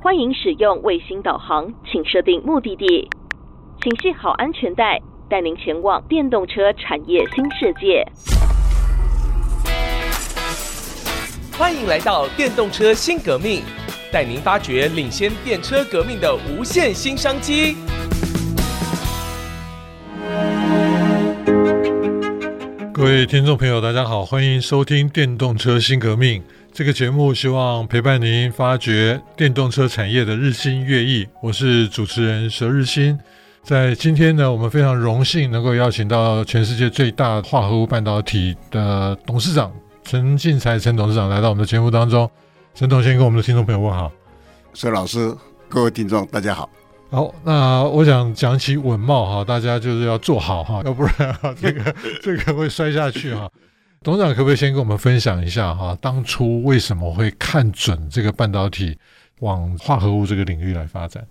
欢迎使用卫星导航，请设定目的地，请系好安全带，带您前往电动车产业新世界。欢迎来到电动车新革命，带您发掘领先电车革命的无限新商机。各位听众朋友，大家好，欢迎收听电动车新革命。这个节目希望陪伴您发掘电动车产业的日新月异，我是主持人佘日新。在今天呢，我们非常荣幸能够邀请到全世界最大化合物半导体的董事长陈进才陈董事长来到我们的节目当中。陈董先跟我们的听众朋友问好。佘老师，各位听众大家好。好，那我想讲起稳懋，大家就是要做好，要不然这个会摔下去哈。董事长可不可以先跟我们分享一下哈，当初为什么会看准这个半导体往化合物这个领域来发展？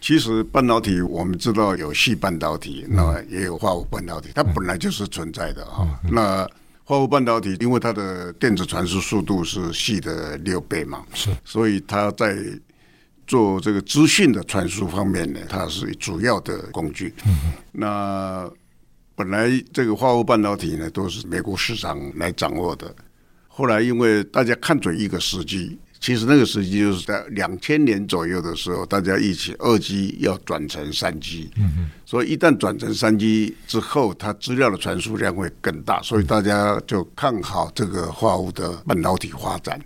其实半导体我们知道有矽半导体，那也有化合物半导体，它本来就是存在的哈。那化合物半导体因为它的电子传输速度是矽的6倍嘛，是，所以它在做这个资讯的传输方面呢，它是主要的工具。那本来这个化合物半导体呢，都是美国市场来掌握的。后来因为大家看准一个时机，其实那个时机就是在2000年左右的时候，大家一起2G 要转成3G，所以一旦转成3G 之后，它资料的传输量会更大，所以大家就看好这个化合物的半导体发展。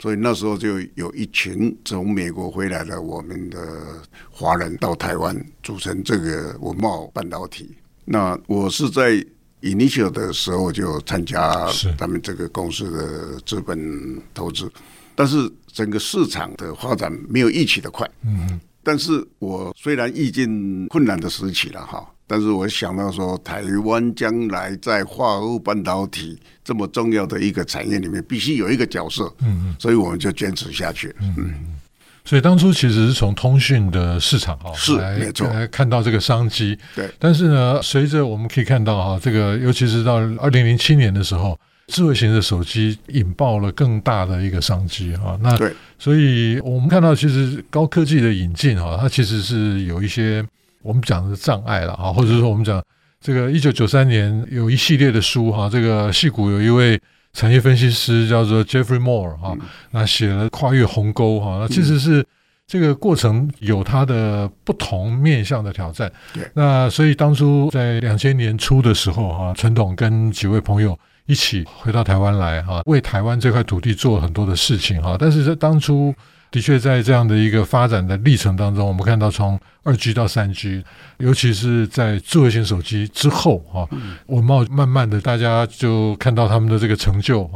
所以那时候就有一群从美国回来的我们的华人到台湾，组成这个稳懋半导体。那我是在 Initial 的时候就参加他们这个公司的资本投资，但是整个市场的发展没有预期的快。但是我虽然遇见困难的时期了哈，但是我想到说，台湾将来在化合物半导体这么重要的一个产业里面，必须有一个角色，所以我们就坚持下去了。所以当初其实是从通讯的市场来看到这个商机，对。但是呢，随着我们可以看到这个，尤其是到2007年的时候，智慧型的手机引爆了更大的一个商机那对。所以我们看到，其实高科技的引进它其实是有一些我们讲的障碍了或者说我们讲这个1993年有一系列的书这个矽谷有一位产业分析师叫做 Jeffrey Moore 那写了跨越鸿沟那其实是这个过程有它的不同面向的挑战。那所以当初在2000年初的时候陈董跟几位朋友一起回到台湾来为台湾这块土地做很多的事情但是当初的确在这样的一个发展的历程当中，我们看到从 2G 到 3G， 尤其是在智慧型手机之后稳懋慢慢的大家就看到他们的这个成就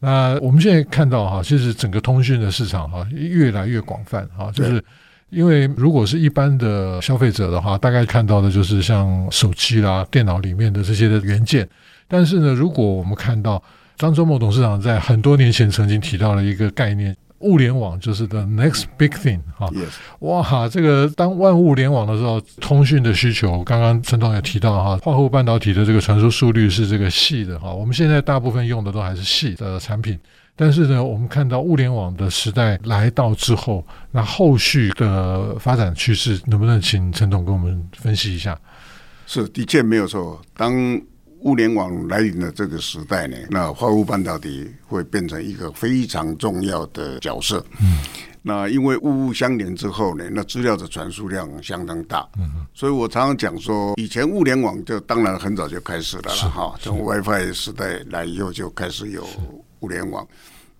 那我们现在看到其实整个通讯的市场越来越广泛就是因为如果是一般的消费者的话，大概看到的就是像手机啦、电脑里面的这些的元件。但是呢，如果我们看到张忠谋董事长在很多年前曾经提到了一个概念，物联网就是 the next big thing 哇，这个当万物联网的时候，通讯的需求刚刚陈董也提到化合物半导体的这个传输速率是这个矽的我们现在大部分用的都还是矽的产品，但是呢，我们看到物联网的时代来到之后，那后续的发展趋势能不能请陈董跟我们分析一下？是，的确没有错。当物联网来临的这个时代呢，那化合物半导体会变成一个非常重要的角色。那因为物物相连之后呢，那资料的传输量相当大。所以我常常讲说，以前物联网就当然很早就开始了啦，从 WiFi 时代来以后就开始有物联网，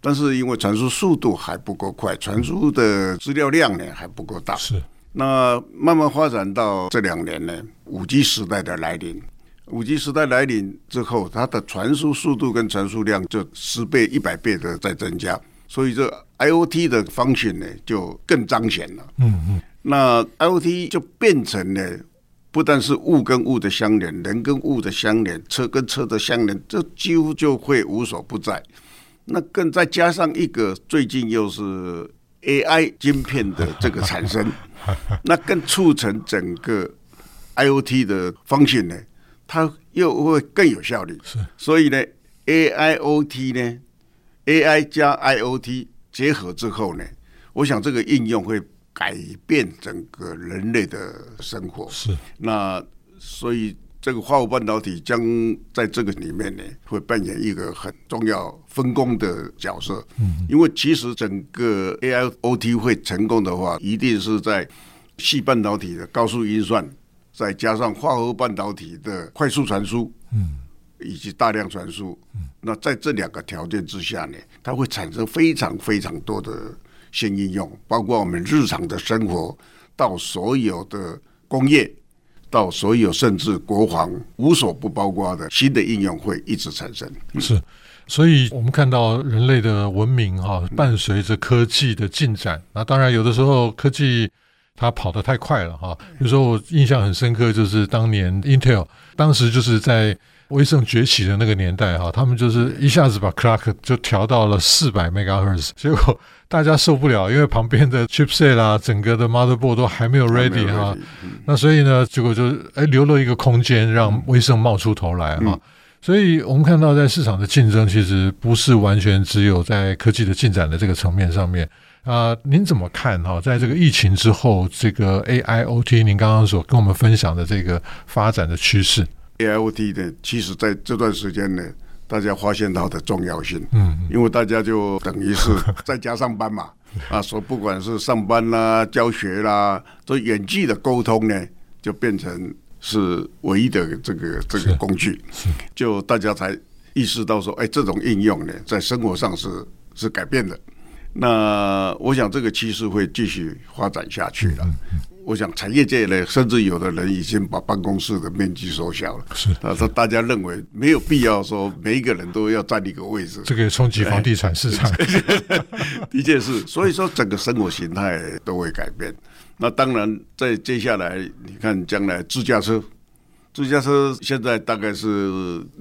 但是因为传输速度还不够快，传输的资料量呢还不够大。是。那慢慢发展到这2年呢，5G 时代的来临。5G 时代来临之后，它的传输速度跟传输量就10倍、100倍的在增加，所以这 IoT 的 function 呢就更彰显了。那 IoT 就变成呢，不但是物跟物的相连，人跟物的相连，车跟车的相连，这几乎就会无所不在。那更再加上一个最近又是 AI 晶片的这个产生，那更促成整个 IoT 的 function 呢，它又会更有效率。所以呢 AIoT 呢， AI 加 IoT 结合之后呢，我想这个应用会改变整个人类的生活。是，那所以这个化合物半导体将在这个里面呢，会扮演一个很重要分工的角色。因为其实整个 AIoT 会成功的话，一定是在细半导体的高速运算，再加上化合物半导体的快速传输，以及大量传输。那在这两个条件之下呢，它会产生非常非常多的新应用，包括我们日常的生活，到所有的工业，到所有甚至国防，无所不包括的新的应用会一直产生。是，所以我们看到人类的文明伴随着科技的进展。那当然有的时候科技它跑得太快了比如说我印象很深刻，就是当年 Intel 当时就是在威盛崛起的那个年代他们就是一下子把 clock 就调到了 400MHz， 结果大家受不了，因为旁边的 chipset 啦，整个的 motherboard 都还没有 ready 哈。那所以呢，结果就留了一个空间让威盛冒出头来哈。所以我们看到在市场的竞争其实不是完全只有在科技的进展的这个层面上面您怎么看在这个疫情之后这个 AIoT 您刚刚所跟我们分享的这个发展的趋势？ AIoT 呢，其实在这段时间呢大家发现它的重要性，因为大家就等于是在家上班嘛所以不管是上班啦、教学啦，所以远距的沟通呢就变成是唯一的这个工具，就大家才意识到说这种应用呢在生活上是改变的。那我想这个趋势会继续发展下去了。我想产业界呢，甚至有的人已经把办公室的面积缩小了。是，大家认为没有必要说每一个人都要占一个位置，这个冲击房地产市场的确是。所以说整个生活形态都会改变。那当然在接下来你看将来自驾车现在大概是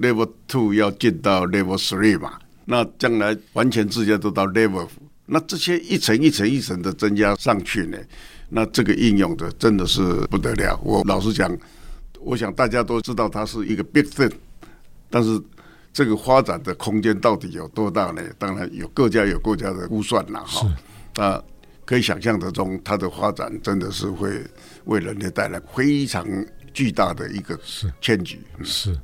Level 2要进到 Level 3嘛，那将来完全自驾都到 Level 4，那这些一层一层一层的增加上去呢，那这个应用的真的是不得了。我老实讲，我想大家都知道它是一个 big thing， 但是这个发展的空间到底有多大呢？当然有各家的估算啦那可以想象得中，它的发展真的是会为人类带来非常巨大的一个骗局。是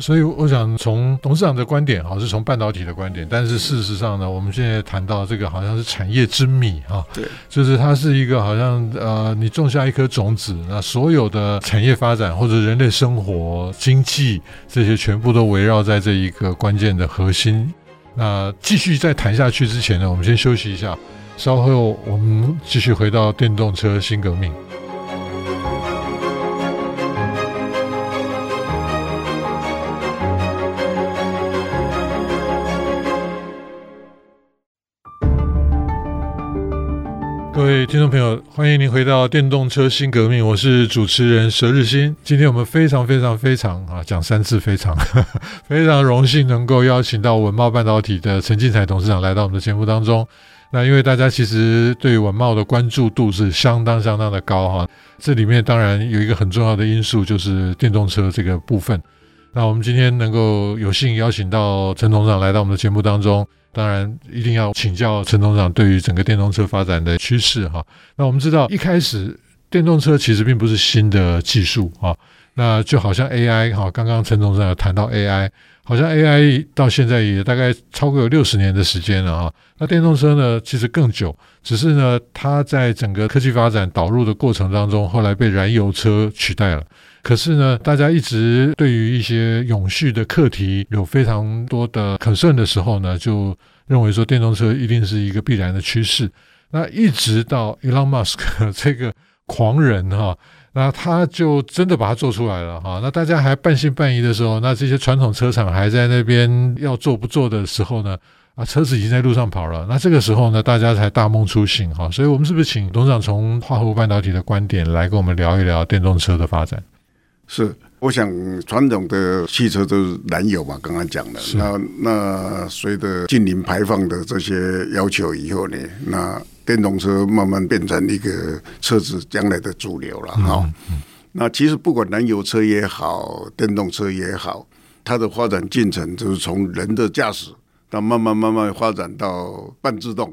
所以我想从董事长的观点是从半导体的观点，但是事实上呢，我们现在谈到这个好像是产业之谜对，就是它是一个好像你种下一颗种子，那所有的产业发展或者人类生活经济这些全部都围绕在这一个关键的核心。那继续再谈下去之前呢，我们先休息一下，稍后我们继续回到电动车新革命。各位听众朋友，欢迎您回到电动车新革命，我是主持人佘日新。今天我们非常讲三次非常非常荣幸能够邀请到文茂半导体的陈进才董事长来到我们的节目当中。那因为大家其实对文茂的关注度是相当的高这里面当然有一个很重要的因素就是电动车这个部分。那我们今天能够有幸邀请到陈董事长来到我们的节目当中，当然一定要请教陈董事长对于整个电动车发展的趋势那我们知道一开始电动车其实并不是新的技术那就好像 AI 刚刚陈董事长有谈到 AI， 好像 AI 到现在也大概超过有60年的时间了那电动车呢其实更久，只是呢它在整个科技发展导入的过程当中后来被燃油车取代了。可是呢大家一直对于一些永续的课题有非常多的 concern 的时候呢，就认为说电动车一定是一个必然的趋势。那一直到 Elon Musk 这个狂人那他就真的把它做出来了那大家还半信半疑的时候，那这些传统车厂还在那边要做不做的时候呢车子已经在路上跑了，那这个时候呢大家才大梦初醒所以我们是不是请董事长从化合物半导体的观点来跟我们聊一聊电动车的发展？是，我想传统的汽车都是燃油嘛，刚刚讲的。那随着近零排放的这些要求以后呢，那电动车慢慢变成一个车子将来的主流了那其实不管燃油车也好，电动车也好，它的发展进程就是从人的驾驶到慢慢发展到半自动，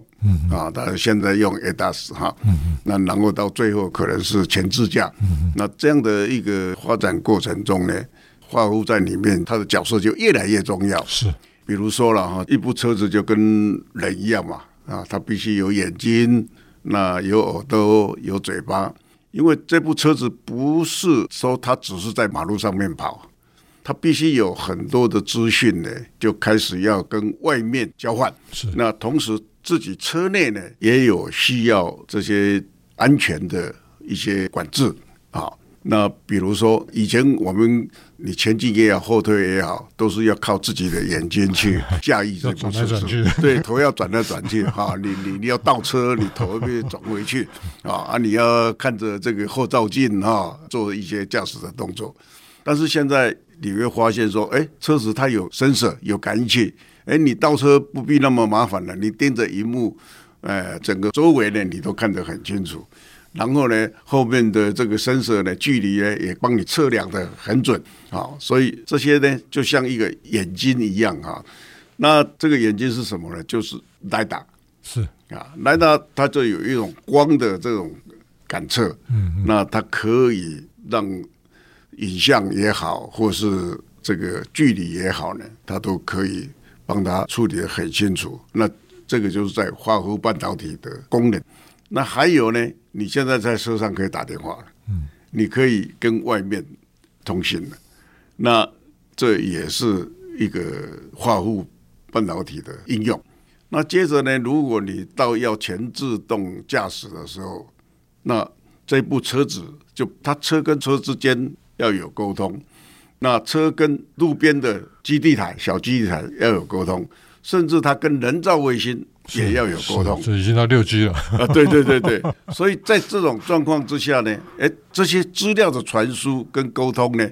啊，它现在用 ADAS 哈，那然后到最后可能是全自驾，那这样的一个发展过程中呢，化工在里面它的角色就越来越重要。是，比如说了哈，一部车子就跟人一样嘛，啊，它必须有眼睛，那有耳朵，有嘴巴，因为这部车子不是说它只是在马路上面跑。它必须有很多的资讯呢，就开始要跟外面交换。是，那同时自己车内呢也有需要这些安全的一些管制啊。那比如说以前我们你前进也好，后退也好，都是要靠自己的眼睛去驾驭这部车子，对，头要转来转去哈，你要倒车，你头被转回去啊，你要看着这个后照镜啊，做一些驾驶的动作。但是现在你会发现说，哎，车子它有 sensor 有感应器，哎，你倒车不必那么麻烦了，你盯着萤幕，整个周围呢你都看得很清楚，然后呢后面的这个 sensor 呢距离呢也帮你测量得很准，哦，所以这些呢就像一个眼睛一样哈，哦。那这个眼睛是什么呢？就是 LiDAR， 是啊，LiDAR 它就有一种光的这种感测，那它可以让影像也好，或是这个距离也好呢，它都可以帮它处理得很清楚。那这个就是在化合物半导体的功能。那还有呢，你现在在车上可以打电话了，你可以跟外面通信了。那这也是一个化合物半导体的应用。那接着呢，如果你到要全自动驾驶的时候，那这部车子就它车跟车之间要有沟通，那车跟路边的基地台、小基地台要有沟通，甚至它跟人造卫星也要有沟通，这已经到 6G 了啊！对，所以在这种状况之下呢，这些资料的传输跟沟通呢，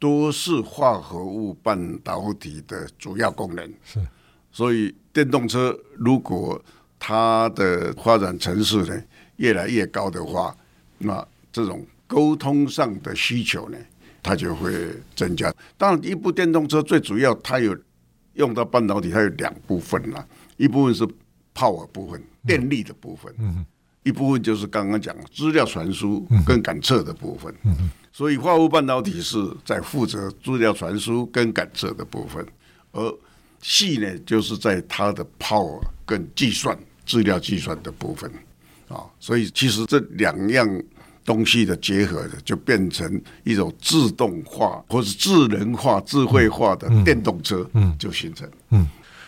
都是化合物半导体的主要功能。是，所以电动车如果它的发展程度呢越来越高的话，那这种沟通上的需求呢，它就会增加。当然，一部电动车最主要它有用到半导体，它有两部分啦，一部分是 power 部分，电力的部分，一部分就是刚刚讲资料传输跟感测的部分。所以，化合物半导体是在负责资料传输跟感测的部分，而系呢就是在它的 power 跟计算、资料计算的部分啊。所以，其实这两样东西的结合就变成一种自动化或是智能化、智慧化的电动车就形成。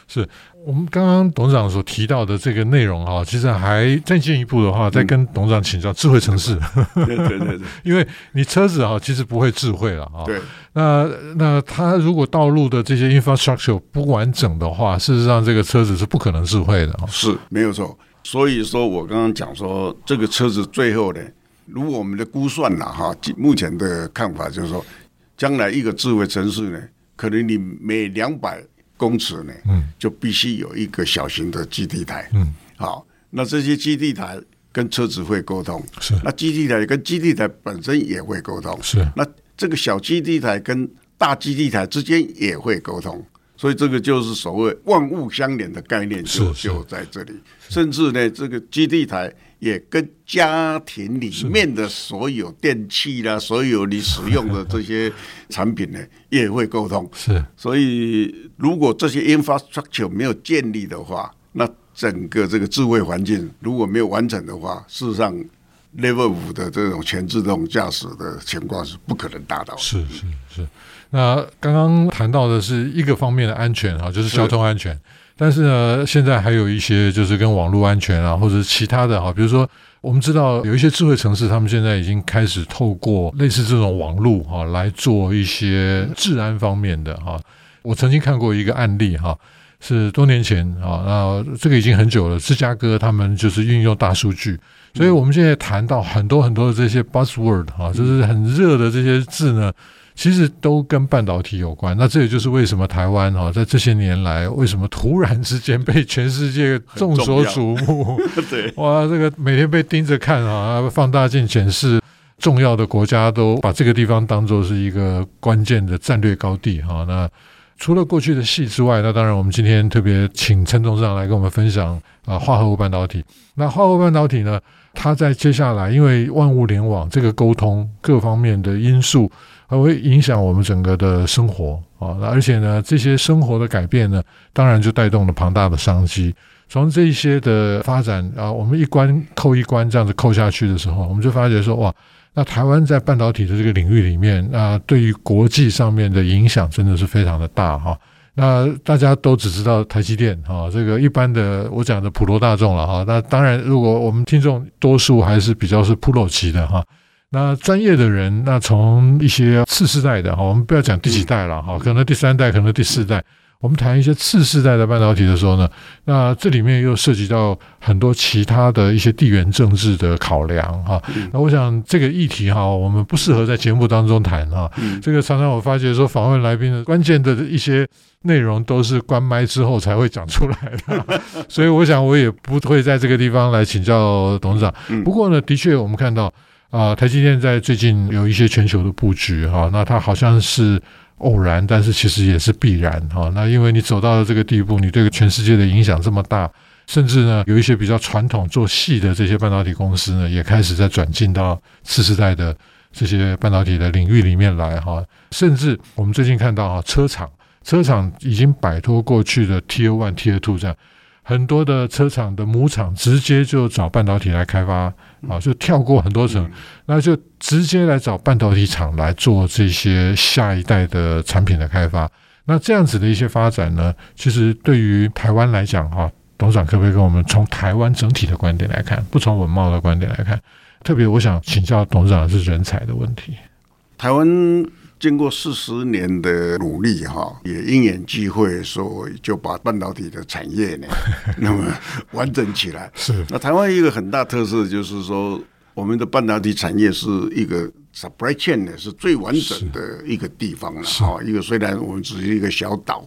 是我们刚刚董事长所提到的这个内容啊，其实还再进一步的话，再跟董事长请教智慧城市。对，因为你车子啊，其实不会智慧了啊。对，那它如果道路的这些 infrastructure 不完整的话，事实上这个车子是不可能智慧的。是，没有错。所以说我刚刚讲说，这个车子最后呢，如果我们的估算啦，哈，目前的看法就是说，将来一个智慧城市呢，可能你每200公尺呢，就必须有一个小型的基地台。好，那这些基地台跟车子会沟通，是，那基地台跟基地台本身也会沟通，是，那这个小基地台跟大基地台之间也会沟通，所以这个就是所谓万物相连的概念，就在这里。甚至呢，这个基地台也跟家庭里面的所有电器啦，所有你使用的这些产品呢，也会沟通。是，所以如果这些 infrastructure 没有建立的话，那整个这个智慧环境如果没有完整的话，事实上 Level 5的这种全自动驾驶的情况是不可能达到的。是。那刚刚谈到的是一个方面的安全啊，就是交通安全。但是呢，现在还有一些就是跟网络安全啊，或者其他的啊，比如说我们知道有一些智慧城市，他们现在已经开始透过类似这种网络啊来做一些治安方面的啊。我曾经看过一个案例啊，是多年前啊，那这个已经很久了，芝加哥他们就是运用大数据。所以我们现在谈到很多的这些 buzzword 啊，就是很热的这些字呢，其实都跟半导体有关。那这也就是为什么台湾啊，在这些年来为什么突然之间被全世界众所瞩目。对，哇，这个每天被盯着看啊，放大镜显示重要的国家都把这个地方当作是一个关键的战略高地啊。那除了过去的矽之外，那当然我们今天特别请陈董事长来跟我们分享化合物半导体。那化合物半导体呢，它在接下来因为万物联网这个沟通各方面的因素，它会影响我们整个的生活啊，而且呢这些生活的改变呢，当然就带动了庞大的商机。从这些的发展啊，我们一关扣一关这样子扣下去的时候，我们就发觉说，哇，那台湾在半导体的这个领域里面，那对于国际上面的影响真的是非常的大哈。那大家都只知道台积电哈，这个一般的我讲的普罗大众了哈。那当然，如果我们听众多数还是比较是普罗级的哈。那专业的人，那从一些次世代的哈，我们不要讲第几代了哈，可能第三代，可能第四代。我们谈一些次世代的半导体的时候呢，那这里面又涉及到很多其他的一些地缘政治的考量哈。那我想这个议题哈，我们不适合在节目当中谈哈。这个常常我发觉说，访问来宾的关键的一些内容都是关麦之后才会讲出来的，所以我想我也不会在这个地方来请教董事长。不过呢，的确我们看到台积电在最近有一些全球的布局哈，那它好像是偶然，但是其实也是必然哈。那因为你走到了这个地步，你对全世界的影响这么大，甚至呢，有一些比较传统做细的这些半导体公司呢，也开始在转进到次世代的这些半导体的领域里面来哈。甚至我们最近看到哈，车厂已经摆脱过去的 Tier 1 Tier 2 这样，很多的车厂的母厂直接就找半导体来开发啊，就跳过很多层，那就直接来找半导体厂来做这些下一代的产品的开发。那这样子的一些发展呢，其实对于台湾来讲哈，董事长可不可以跟我们从台湾整体的观点来看，不从文茂的观点来看，特别我想请教董事长是人才的问题。台湾经过40年的努力哈，也因缘际会，所以就把半导体的产业呢，那么完整起来。是。那台湾一个很大特色就是说，我们的半导体产业是一个 supply chain 呢是最完整的一个地方了哈。一个虽然我们只是一个小岛，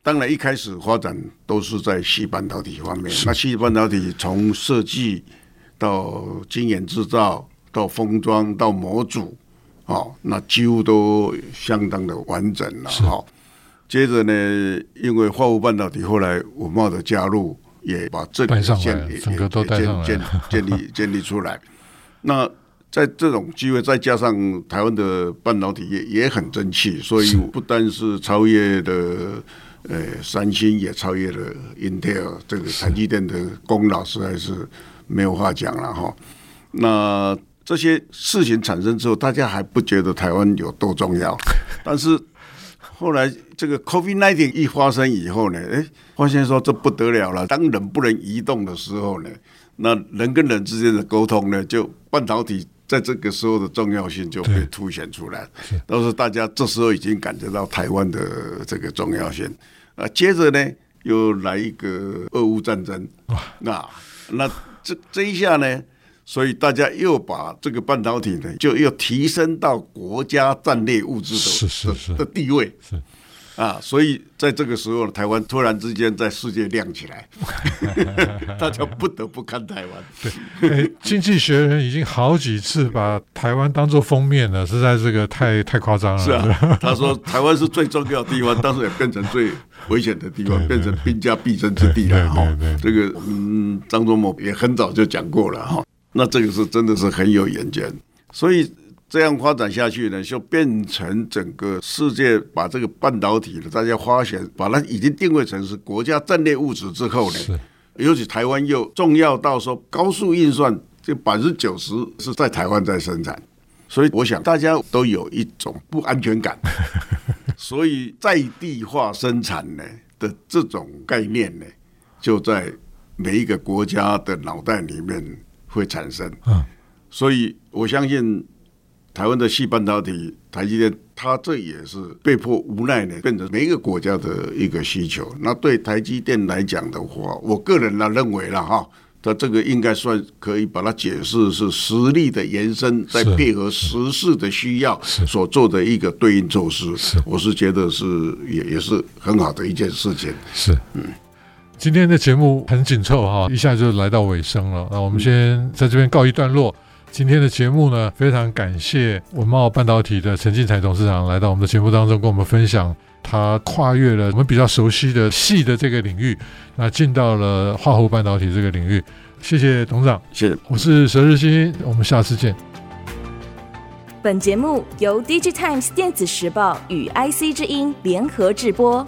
当然一开始发展都是在细半导体方面。那细半导体从设计到晶圆制造，到封装，到模组。那几乎都相当的完整了。接着呢，因为化合物半导体后来文茂的加入，也把这个整个都带上来了，建立出来。那在这种机会，再加上台湾的半导体也很争气，所以不单是超越的三星，也超越了 Intel， 这个台积电的功劳实在是没有话讲了哈。那这些事情产生之后，大家还不觉得台湾有多重要，但是后来这个 COVID-19 一发生以后呢，发现说这不得了了。当人不能移动的时候呢，那人跟人之间的沟通呢，就半导体在这个时候的重要性就被凸显出来。但是大家这时候已经感觉到台湾的这个重要性。接着呢，又来一个俄乌战争，那 这一下呢？所以大家又把这个半导体呢，就又提升到国家战略物资 的地位，是啊。所以在这个时候，台湾突然之间在世界亮起来，大家不得不看台湾。对，经济学人已经好几次把台湾当作封面了，实在这个太夸张了。是啊，他说台湾是最重要的地方，但是也变成最危险的地方，变成兵家必争之地了。对，这个张忠谋也很早就讲过了哈。那这个是真的是很有远见，所以这样发展下去呢，就变成整个世界把这个半导体呢，大家发现把它已经定位成是国家战略物资之后呢，尤其台湾又重要到说高速运算就90%是在台湾在生产，所以我想大家都有一种不安全感，所以在地化生产呢的这种概念呢，就在每一个国家的脑袋里面。会产生，所以我相信台湾的细半导体，台积电，它这也是被迫无奈呢，变成每一个国家的一个需求。那对台积电来讲的话，我个人呢认为了哈，它这个应该算可以把它解释是实力的延伸，再配合时事的需要所做的一个对应措施。我是觉得是也是很好的一件事情。是，今天的节目很紧凑哈，一下就来到尾声了。那我们先在这边告一段落。今天的节目呢，非常感谢文茂半导体的陈进才董事长来到我们的节目当中，跟我们分享他跨越了我们比较熟悉的矽的这个领域，那进到了化合物半导体这个领域。谢谢董事长。谢谢。我是佘日新，我们下次见。本节目由 Digitimes 电子时报与 IC 之音联合制播。